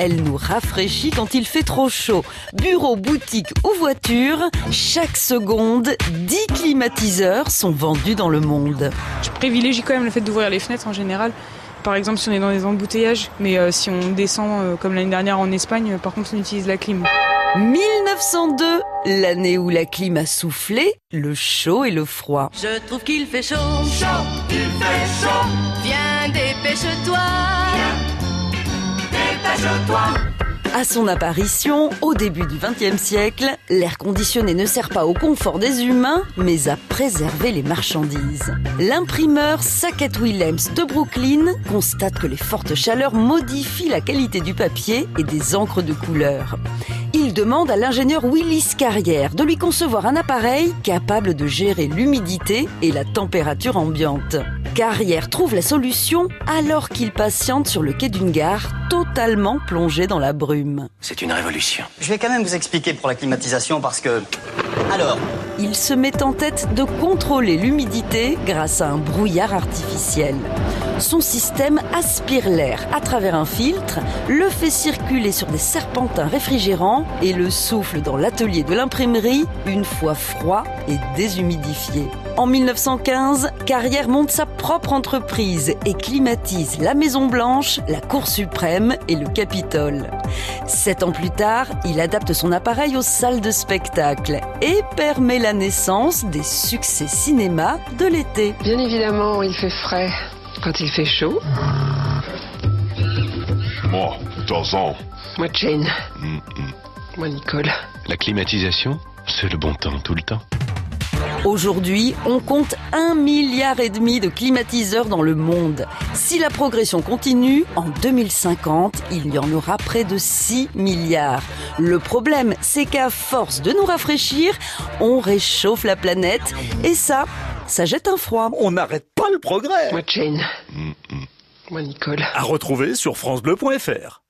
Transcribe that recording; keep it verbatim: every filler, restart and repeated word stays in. Elle nous rafraîchit quand il fait trop chaud. Bureau, boutique ou voiture, chaque seconde, dix climatiseurs sont vendus dans le monde. Je privilégie quand même le fait d'ouvrir les fenêtres en général. Par exemple, si on est dans des embouteillages, mais euh, si on descend euh, comme l'année dernière en Espagne, euh, par contre, on utilise la clim. mille neuf cent deux, l'année où la clim a soufflé, le chaud et le froid. Je trouve qu'il fait chaud, chaud, il fait chaud. Viens, dépêche-toi, viens, dépêche-toi. À son apparition, au début du vingtième siècle, l'air conditionné ne sert pas au confort des humains, mais à préserver les marchandises. L'imprimeur Sackett Williams de Brooklyn constate que les fortes chaleurs modifient la qualité du papier et des encres de couleur. Il demande à l'ingénieur Willis Carrier de lui concevoir un appareil capable de gérer l'humidité et la température ambiante. Carrier trouve la solution alors qu'il patiente sur le quai d'une gare, totalement plongé dans la brume. C'est une révolution. Je vais quand même vous expliquer pour la climatisation parce que... Alors, il se met en tête de contrôler l'humidité grâce à un brouillard artificiel. Son système aspire l'air à travers un filtre, le fait circuler sur des serpentins réfrigérants et le souffle dans l'atelier de l'imprimerie une fois froid et déshumidifié. En mille neuf cent quinze, Carrier monte sa propre entreprise et climatise la Maison Blanche, la Cour suprême et le Capitole. Sept ans plus tard, il adapte son appareil aux salles de spectacle et permet la naissance des succès cinéma de l'été. Bien évidemment, il fait frais quand il fait chaud. Moi, Tarzan. Moi, Jane. Mm-mm. Moi, Nicole. La climatisation, c'est le bon temps tout le temps. Aujourd'hui, on compte un milliard et demi de climatiseurs dans le monde. Si la progression continue, en deux mille cinquante, il y en aura près de six milliards. Le problème, c'est qu'à force de nous rafraîchir, on réchauffe la planète. Et ça, ça jette un froid. On n'arrête pas le progrès. Moi, Jane. Mm-mm. Moi, Nicole. À retrouver sur France Bleu point F R.